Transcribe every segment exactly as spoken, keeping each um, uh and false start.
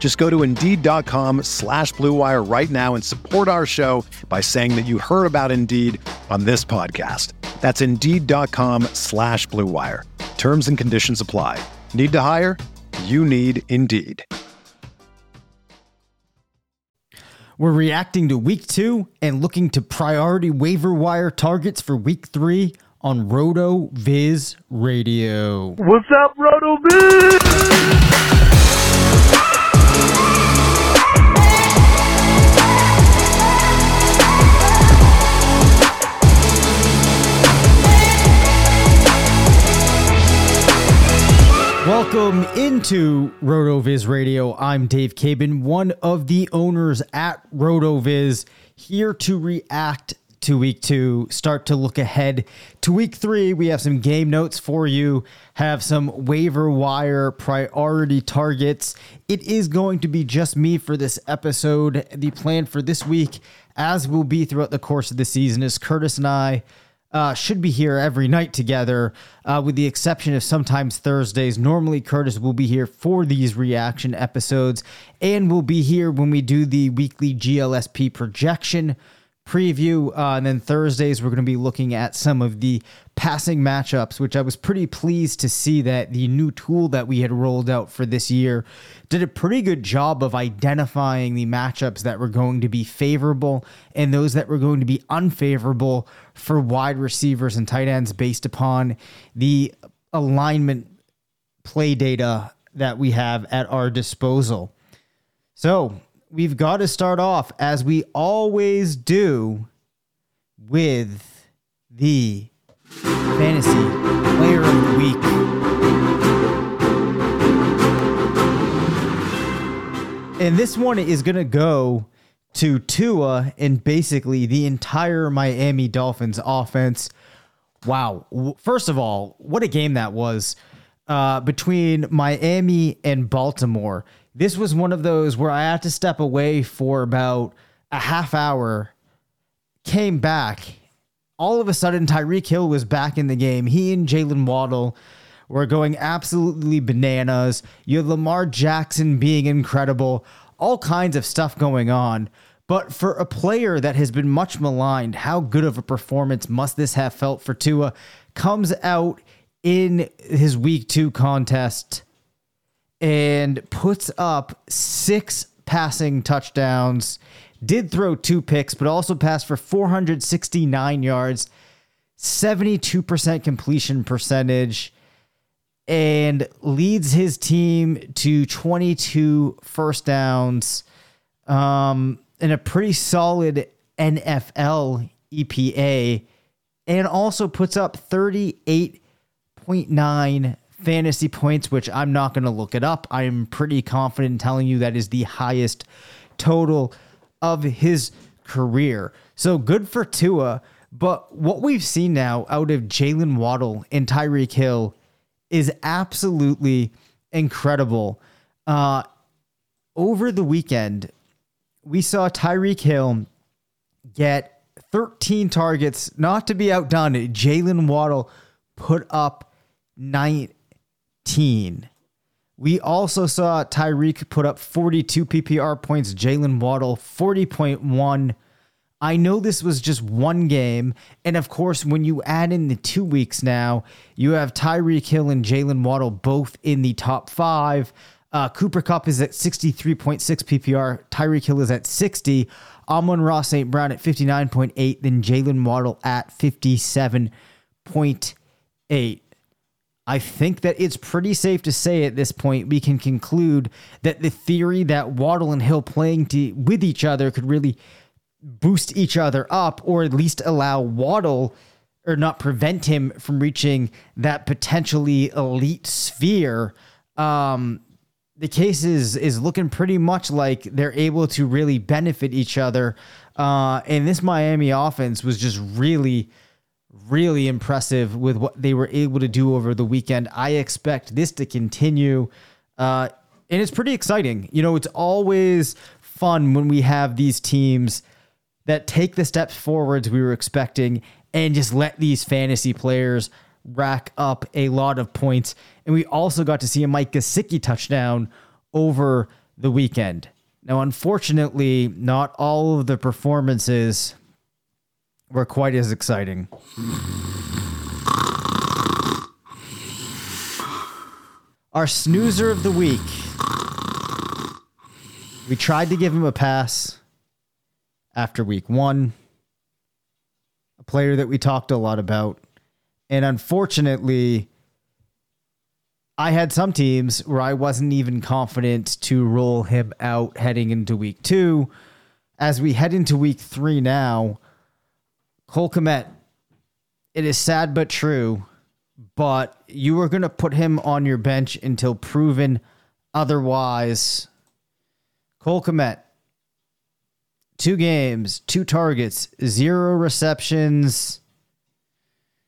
Just go to Indeed.com slash Blue Wire right now and support our show by saying that you heard about Indeed on this podcast. That's Indeed.com slash Blue Wire. Terms and conditions apply. Need to hire? You need Indeed. We're reacting to week two and looking to priority waiver wire targets for week three on RotoViz Radio. What's up, RotoViz? Welcome into RotoViz Radio. I'm Dave Caban, one of the owners at RotoViz, here to react to week two, start to look ahead to week three. We have some game notes for you, have some waiver wire priority targets. It is going to be just me for this episode. The plan for this week, as will be throughout the course of the season, is Curtis and I Uh, should be here every night together, uh, with the exception of sometimes Thursdays. Normally, Curtis will be here for these reaction episodes and will be here when we do the weekly G L S P projection preview. Uh, and then Thursdays, we're going to be looking at some of the passing matchups, which I was pretty pleased to see that the new tool that we had rolled out for this year did a pretty good job of identifying the matchups that were going to be favorable and those that were going to be unfavorable for wide receivers and tight ends based upon the alignment play data that we have at our disposal. So we've got to start off, as we always do, with the Fantasy Player of the Week. And this one is going to go to Tua and basically the entire Miami Dolphins offense. Wow. First of all, what a game that was uh, between Miami and Baltimore. This was one of those where I had to step away for about a half hour, came back. All of a sudden, Tyreek Hill was back in the game. He and Jaylen Waddle were going absolutely bananas. You have Lamar Jackson being incredible. All kinds of stuff going on. But for a player that has been much maligned, how good of a performance must this have felt for Tua? Comes out in his week two contest and puts up six passing touchdowns. Did throw two picks, but also passed for four hundred sixty-nine yards, seventy-two percent completion percentage, and leads his team to twenty-two first downs um, and a pretty solid N F L E P A, and also puts up thirty-eight point nine fantasy points, which I'm not going to look it up. I am pretty confident in telling you that is the highest total of his career. So good for Tua, but what we've seen now out of Jaylen Waddle and Tyreek Hill is absolutely incredible. Uh, over the weekend, we saw Tyreek Hill get thirteen targets, not to be outdone. Jaylen Waddle put up nineteen. We also saw Tyreek put up forty-two P P R points, Jaylen Waddle forty point one. I know this was just one game, and of course, when you add in the two weeks now, you have Tyreek Hill and Jaylen Waddle both in the top five. Uh, Cooper Kupp is at sixty-three point six P P R. Tyreek Hill is at sixty. Amon-Ra Saint Brown at fifty-nine point eight. Then Jaylen Waddle at fifty-seven point eight. I think that it's pretty safe to say at this point we can conclude that the theory that Waddle and Hill playing to, with each other could really boost each other up, or at least allow Waddle or not prevent him from reaching that potentially elite sphere. Um, the case is, is looking pretty much like they're able to really benefit each other. Uh, and this Miami offense was just really, really impressive with what they were able to do over the weekend. I expect this to continue. Uh, and it's pretty exciting. You know, it's always fun when we have these teams that take the steps forwards we were expecting and just let these fantasy players rack up a lot of points. And we also got to see a Mike Gesicki touchdown over the weekend. Now, unfortunately, not all of the performances were quite as exciting. Our snoozer of the week. We tried to give him a pass after week one. A player that we talked a lot about. And unfortunately, I had some teams where I wasn't even confident to roll him out heading into week two. As we head into week three now, Cole Kmet, it is sad but true, but you are going to put him on your bench until proven otherwise. Cole Kmet, two games, two targets, zero receptions,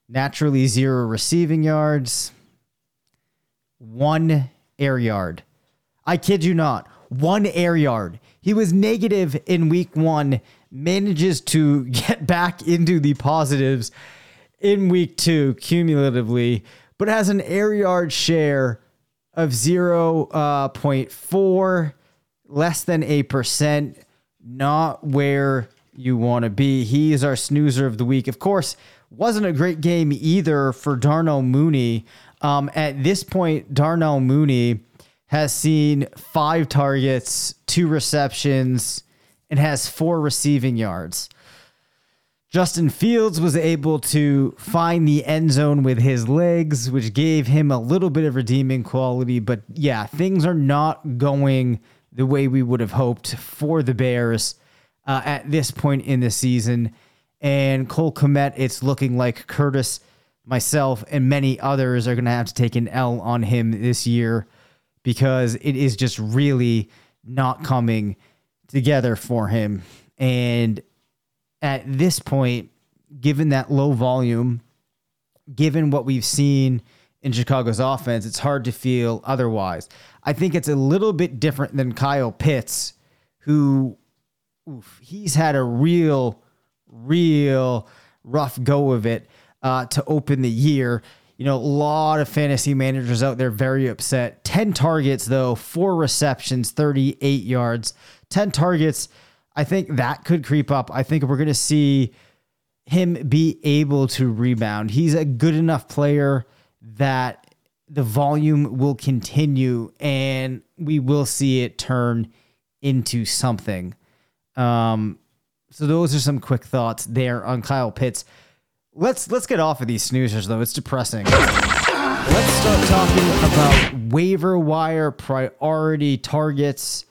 naturally zero receiving yards, one air yard. I kid you not, one air yard. He was negative in week one, manages to get back into the positives in week two cumulatively, but has an air yard share of zero point four, less than eight percent. Not where you want to be. He is our snoozer of the week. Of course, wasn't a great game either for Darnell Mooney. Um, at this point, Darnell Mooney has seen five targets, two receptions, and has four receiving yards. Justin Fields was able to find the end zone with his legs, which gave him a little bit of redeeming quality. But yeah, things are not going the way we would have hoped for the Bears uh, at this point in the season. And Cole Kmet, it's looking like Curtis, myself, and many others are going to have to take an L on him this year because it is just really not coming together for him. And at this point, given that low volume, given what we've seen in Chicago's offense, it's hard to feel otherwise. I think it's a little bit different than Kyle Pitts, who oof, he's had a real, real rough go of it uh, to open the year. You know, a lot of fantasy managers out there very upset. ten targets, though, four receptions, thirty-eight yards. ten targets, I think that could creep up. I think we're going to see him be able to rebound. He's a good enough player that the volume will continue and we will see it turn into something. Um, so those are some quick thoughts there on Kyle Pitts. Let's let's get off of these snoozers, though. It's depressing. Let's start talking about waiver wire priority targets.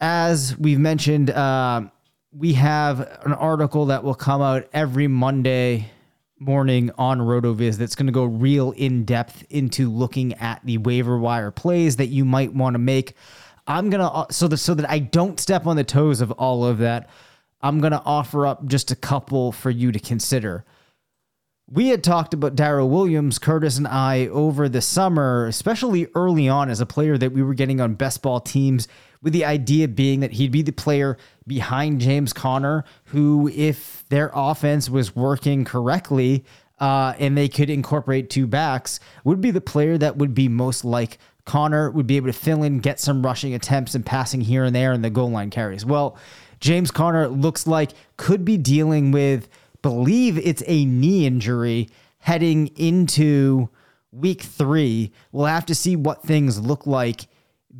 As we've mentioned, uh, we have an article that will come out every Monday morning on RotoViz that's going to go real in-depth into looking at the waiver wire plays that you might want to make. I'm going to, so that, so that I don't step on the toes of all of that, I'm going to offer up just a couple for you to consider. We had talked about Darrell Williams, Curtis and I, over the summer, especially early on, as a player that we were getting on best ball teams, with the idea being that he'd be the player behind James Conner, who, if their offense was working correctly uh, and they could incorporate two backs, would be the player that would be most like Conner, would be able to fill in, get some rushing attempts and passing here and there and the goal line carries. Well, James Conner looks like could be dealing with, believe it's a knee injury heading into week three. We'll have to see what things look like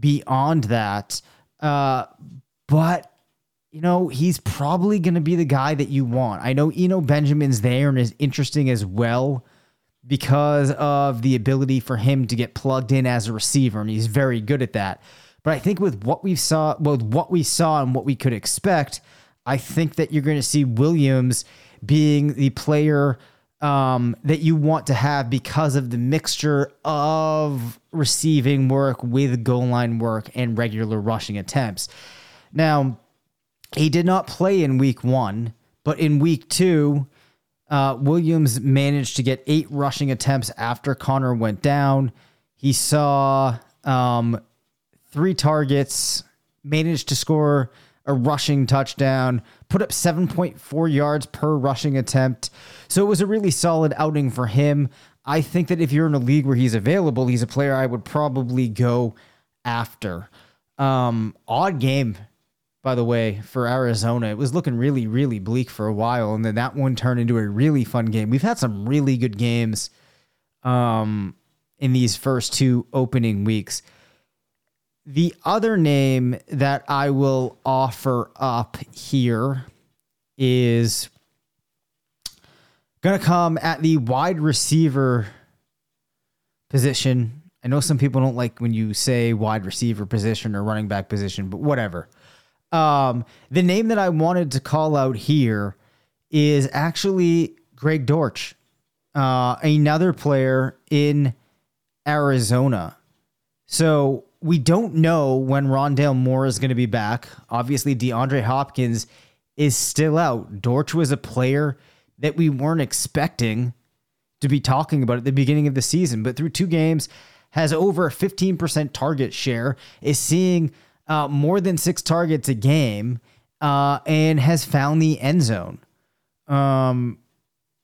beyond that. Uh, but you know, he's probably going to be the guy that you want. I know Eno Benjamin's there and is interesting as well because of the ability for him to get plugged in as a receiver, and he's very good at that. But I think with what we saw, with what we saw and what we could expect, I think that you're going to see Williams being the player um, that you want to have because of the mixture of receiving work with goal line work and regular rushing attempts. Now, he did not play in week one, but in week two, uh, Williams managed to get eight rushing attempts after Connor went down. He saw um, three targets, managed to score a rushing touchdown, put up seven point four yards per rushing attempt. So it was a really solid outing for him. I think that if you're in a league where he's available, he's a player I would probably go after. Um, odd game, by the way, for Arizona. It was looking really, really bleak for a while, and then that one turned into a really fun game. We've had some really good games um, in these first two opening weeks. The other name that I will offer up here is going to come at the wide receiver position. I know some people don't like when you say wide receiver position or running back position, but whatever. Um, the name that I wanted to call out here is actually Greg Dortch, uh, another player in Arizona. So we don't know when Rondale Moore is going to be back. Obviously, DeAndre Hopkins is still out. Dortch was a player that we weren't expecting to be talking about at the beginning of the season, but through two games has over a fifteen percent target share, is seeing uh, more than six targets a game, uh, and has found the end zone. Um,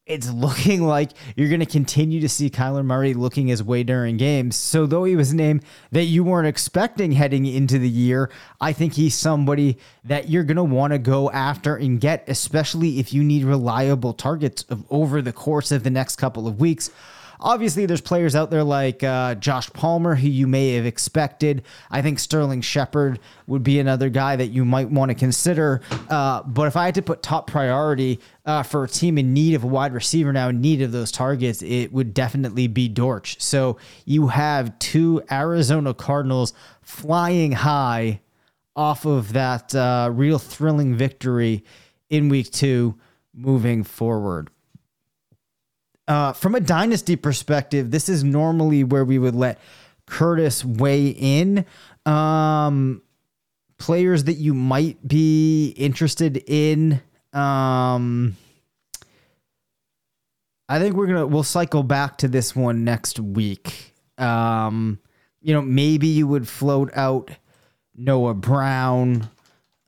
it's looking like you're going to continue to see Kyler Murray looking his way during games. So though he was a name that you weren't expecting heading into the year, I think he's somebody that you're going to want to go after and get, especially if you need reliable targets of over the course of the next couple of weeks. Obviously, there's players out there like uh, Josh Palmer, who you may have expected. I think Sterling Shepard would be another guy that you might want to consider. Uh, but if I had to put top priority uh, for a team in need of a wide receiver now, in need of those targets, it would definitely be Dortch. So you have two Arizona Cardinals flying high off of that uh, real thrilling victory in week two moving forward. Uh, from a dynasty perspective, this is normally where we would let Curtis weigh in. Um, players that you might be interested in. Um, I think we're going to, we'll cycle back to this one next week. Um, you know, maybe you would float out Noah Brown,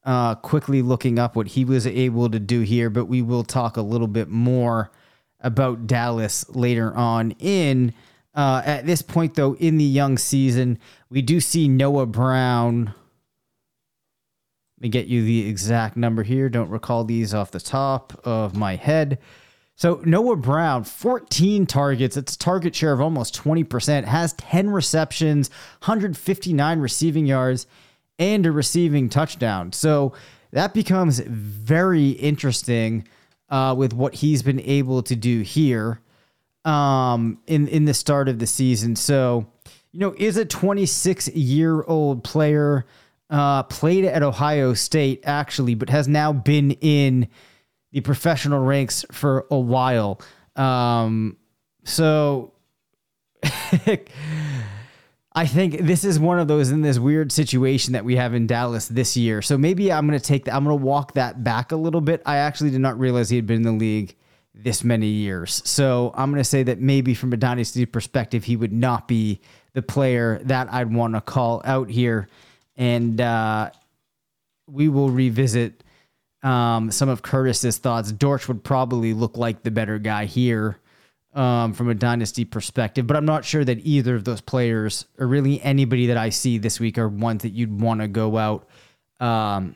uh, quickly looking up what he was able to do here, but we will talk a little bit more about Dallas later on in. Uh, at this point, though, in the young season, we do see Noah Brown. Let me get you the exact number here. Don't recall these off the top of my head. So Noah Brown, fourteen targets. It's a target share of almost twenty percent. Has ten receptions, one hundred fifty-nine receiving yards, and a receiving touchdown. So that becomes very interesting Uh, with what he's been able to do here um, in, in the start of the season. So, you know, is a twenty-six-year-old player, uh, played at Ohio State, actually, but has now been in the professional ranks for a while. Um, so I think this is one of those in this weird situation that we have in Dallas this year. So maybe I'm going to take that. I'm going to walk that back a little bit. I actually did not realize he had been in the league this many years. So I'm going to say that maybe from a dynasty perspective, he would not be the player that I'd want to call out here. And uh, we will revisit um, some of Curtis's thoughts. Dortch would probably look like the better guy here. Um, from a dynasty perspective, but I'm not sure that either of those players or really anybody that I see this week are ones that you'd want to go out um,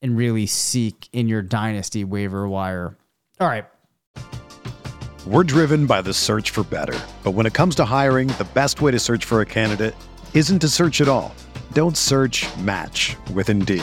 and really seek in your dynasty waiver wire. All right. We're driven by the search for better, but when it comes to hiring, the best way to search for a candidate isn't to search at all. Don't search, match with Indeed.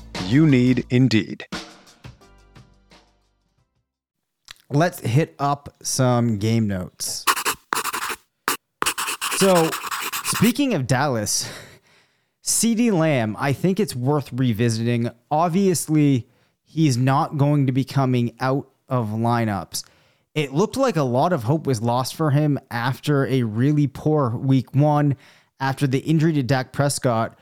You need Indeed. Let's hit up some game notes. So, speaking of Dallas, CeeDee Lamb, I think it's worth revisiting. Obviously, he's not going to be coming out of lineups. It looked like a lot of hope was lost for him after a really poor week one, after the injury to Dak Prescott.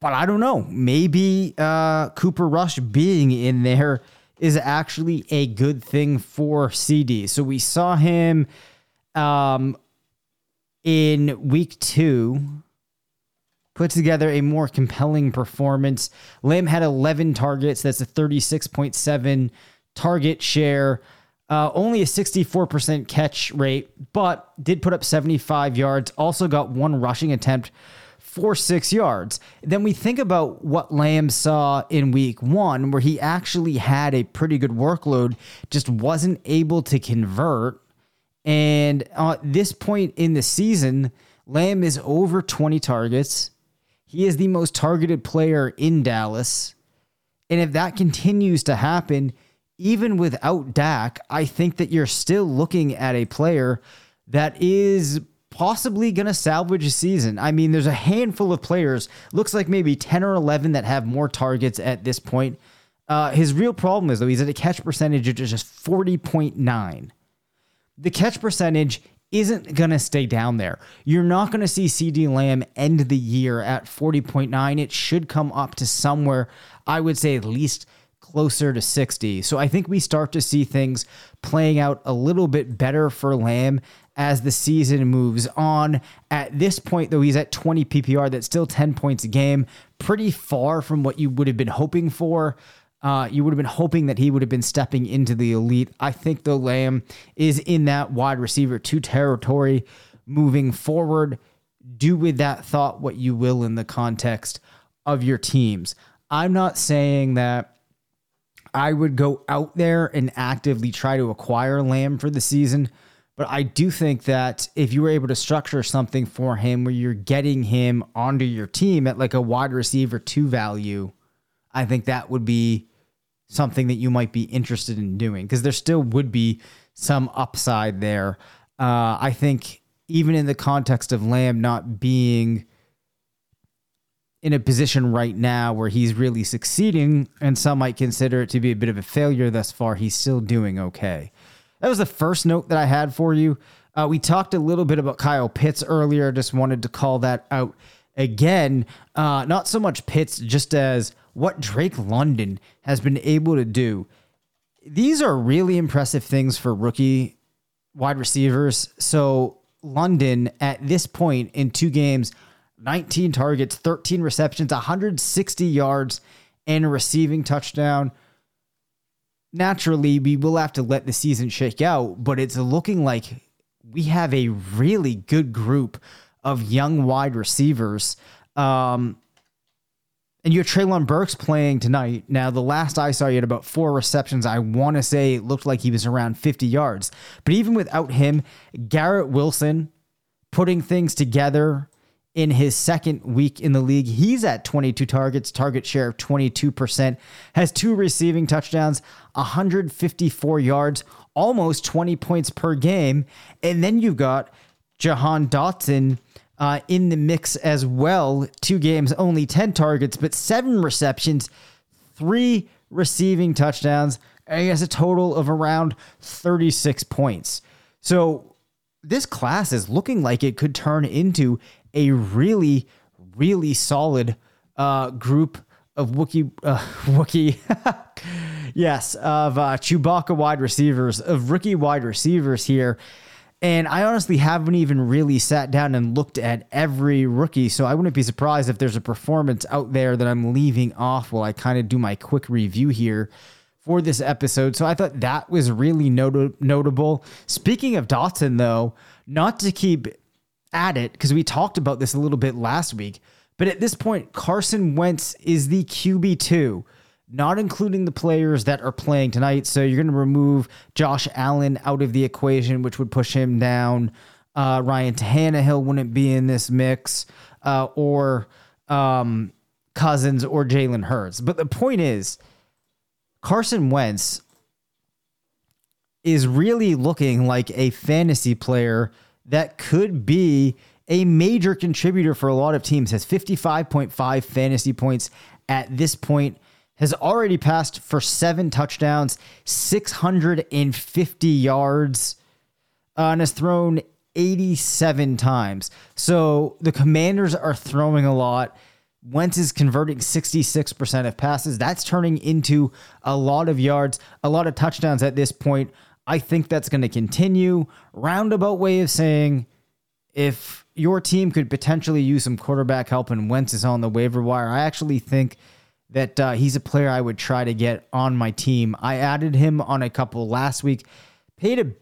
But I don't know. Maybe uh, Cooper Rush being in there is actually a good thing for CeeDee. So we saw him um, in week two put together a more compelling performance. Lamb had eleven targets. That's a thirty-six point seven target share. Uh, only a sixty-four percent catch rate, but did put up seventy-five yards. Also got one rushing attempt for six yards. Then we think about what Lamb saw in week one, where he actually had a pretty good workload, just wasn't able to convert. And at this point in the season, Lamb is over twenty targets. He is the most targeted player in Dallas. And if that continues to happen, even without Dak, I think that you're still looking at a player that is possibly going to salvage a season. I mean, there's a handful of players, looks like maybe ten or eleven that have more targets at this point. Uh, his real problem is, though, he's at a catch percentage of just forty point nine. The catch percentage isn't going to stay down there. You're not going to see CeeDee Lamb end the year at forty point nine. It should come up to somewhere, I would say at least closer to sixty. So I think we start to see things playing out a little bit better for Lamb as the season moves on. At this point, though, he's at twenty P P R. That's still ten points a game. Pretty far from what you would have been hoping for. Uh, you would have been hoping that he would have been stepping into the elite. I think, though, Lamb is in that wide receiver two territory moving forward. Do with that thought what you will in the context of your teams. I'm not saying that I would go out there and actively try to acquire Lamb for the season, but I do think that if you were able to structure something for him where you're getting him onto your team at like a wide receiver two value, I think that would be something that you might be interested in doing because there still would be some upside there. Uh, I think even in the context of Lamb not being in a position right now where he's really succeeding, and some might consider it to be a bit of a failure thus far, he's still doing okay. That was the first note that I had for you. Uh, we talked a little bit about Kyle Pitts earlier. Just wanted to call that out again. Uh, not so much Pitts, just as what Drake London has been able to do. These are really impressive things for rookie wide receivers. So London at this point in two games, nineteen targets, thirteen receptions, one hundred sixty yards, and a receiving touchdown. Naturally, we will have to let the season shake out, but it's looking like we have a really good group of young wide receivers. Um, and your Treylon Burks playing tonight. Now, the last I saw, you had about four receptions. I want to say it looked like he was around fifty yards. But even without him, Garrett Wilson putting things together in his second week in the league. He's at twenty-two targets, target share of twenty-two percent, has two receiving touchdowns, one hundred fifty-four yards, almost twenty points per game. And then you've got Jahan Dotson uh, in the mix as well. Two games, only ten targets, but seven receptions, three receiving touchdowns. and he has a total of around thirty-six points. So this class is looking like it could turn into a really, really solid uh, group of Wookiee, uh, Wookiee, yes, of uh, Chewbacca wide receivers, of rookie wide receivers here. And I honestly haven't even really sat down and looked at every rookie, so I wouldn't be surprised if there's a performance out there that I'm leaving off while I kind of do my quick review here for this episode. So I thought that was really not- notable. Speaking of Dotson, though, not to keep at it, because we talked about this a little bit last week, but at this point, Carson Wentz is the Q B two, not including the players that are playing tonight. So you're going to remove Josh Allen out of the equation, which would push him down. Uh, Ryan Tannehill wouldn't be in this mix, uh, or um, Cousins or Jalen Hurts. But the point is, Carson Wentz is really looking like a fantasy player that could be a major contributor for a lot of teams. Has fifty-five point five fantasy points at this point, has already passed for seven touchdowns, six hundred fifty yards, uh, and has thrown eighty-seven times. So the Commanders are throwing a lot. Wentz is converting sixty-six percent of passes. That's turning into a lot of yards, a lot of touchdowns at this point. I think that's going to continue. Roundabout way of saying, if your team could potentially use some quarterback help and Wentz is on the waiver wire, I actually think that uh, he's a player I would try to get on my team. I added him on a couple last week, paid a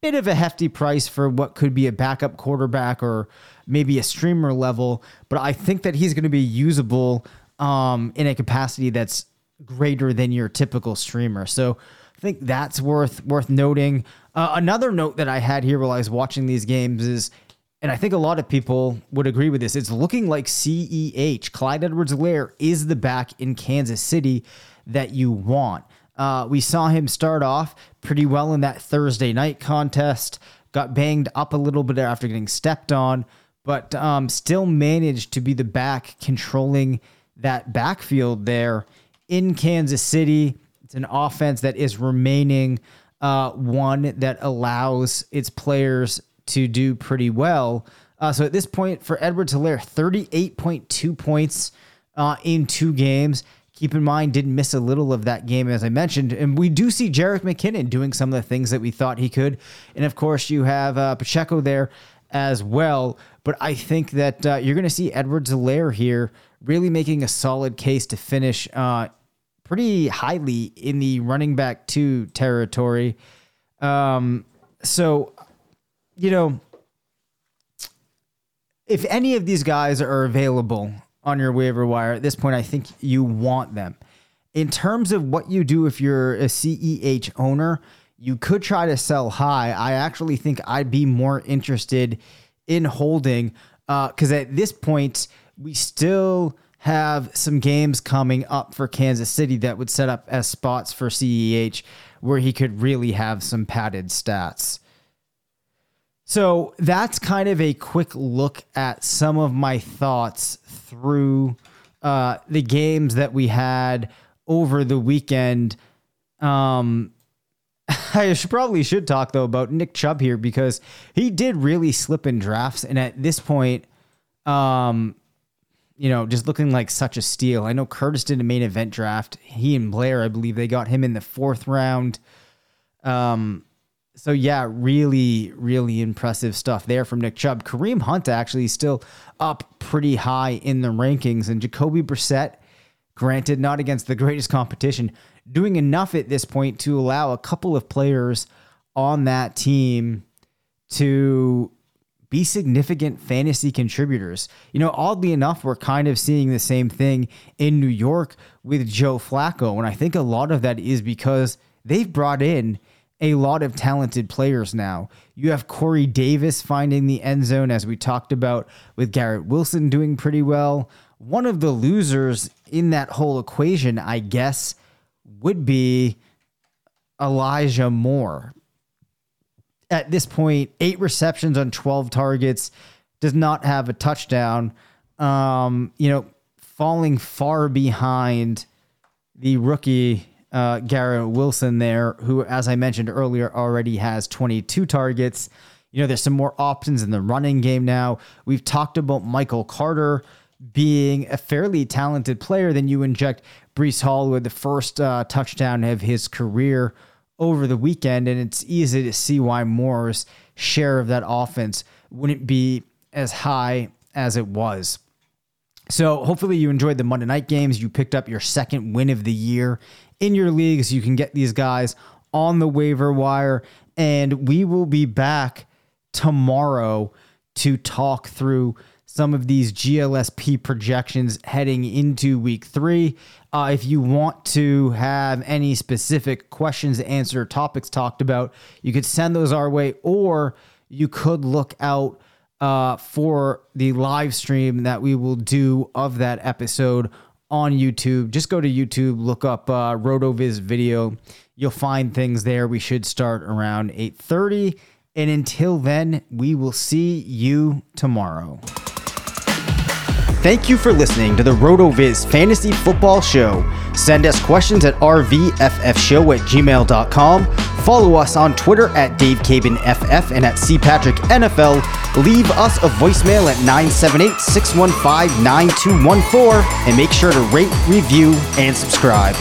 bit of a hefty price for what could be a backup quarterback or maybe a streamer level, but I think that he's going to be usable um, in a capacity that's greater than your typical streamer. So I think that's worth worth noting. Uh, another note that I had here while I was watching these games is, and I think a lot of people would agree with this, it's looking like C E H, Clyde Edwards-Helaire, is the back in Kansas City that you want. Uh, we saw him start off pretty well in that Thursday night contest, got banged up a little bit after getting stepped on, but um, still managed to be the back controlling that backfield there in Kansas City. It's an offense that is remaining uh, one that allows its players to do pretty well. Uh, so at this point for Edwards-Helaire, thirty-eight point two points uh, in two games. Keep in mind, didn't miss a little of that game, as I mentioned. And we do see Jerick McKinnon doing some of the things that we thought he could. And of course you have uh, Pacheco there as well. But I think that uh, you're going to see Edwards-Helaire here really making a solid case to finish uh, pretty highly in the running back two territory. Um, so You know, if any of these guys are available on your waiver wire at this point, I think you want them. In terms of what you do if you're a C E H owner, you could try to sell high. I actually think I'd be more interested in holding because uh, at this point, we still have some games coming up for Kansas City that would set up as spots for C E H where he could really have some padded stats. So that's kind of a quick look at some of my thoughts through uh, the games that we had over the weekend. Um, I should, probably should talk, though, about Nick Chubb here because he did really slip in drafts. And at this point, um, you know, just looking like such a steal. I know Curtis did a main event draft. He and Blair, I believe they got him in the fourth round. Um So, yeah, really, really impressive stuff there from Nick Chubb. Kareem Hunt actually is still up pretty high in the rankings. And Jacoby Brissett, granted not against the greatest competition, doing enough at this point to allow a couple of players on that team to be significant fantasy contributors. You know, oddly enough, we're kind of seeing the same thing in New York with Joe Flacco. And I think a lot of that is because they've brought in a lot of talented players now. You have Corey Davis finding the end zone, as we talked about, with Garrett Wilson doing pretty well. One of the losers in that whole equation, I guess, would be Elijah Moore. At this point, eight receptions on twelve targets, does not have a touchdown. Um, you know, falling far behind the rookie uh, Garrett Wilson there, who, as I mentioned earlier, already has twenty-two targets. You know, there's some more options in the running game now. We've talked about Michael Carter being a fairly talented player. Then you inject Breece Hall with the first uh, touchdown of his career over the weekend, and it's easy to see why Moore's share of that offense wouldn't be as high as it was. So hopefully you enjoyed the Monday night games. You picked up your second win of the year in your leagues. You can get these guys on the waiver wire, and we will be back tomorrow to talk through some of these G L S P projections heading into week three. Uh, if you want to have any specific questions answered, topics talked about, you could send those our way, or you could look out uh, for the live stream that we will do of that episode on YouTube. Just go to YouTube, look up uh, RotoViz video. You'll find things there. We should start around eight thirty. And until then, we will see you tomorrow. Thank you for listening to the RotoViz Fantasy Football Show. Send us questions at r v f f show at gmail dot com. Follow us on Twitter at Dave Caban F F and at C Patrick N F L. Leave us a voicemail at nine seven eight, six one five, nine two one four. And make sure to rate, review, and subscribe.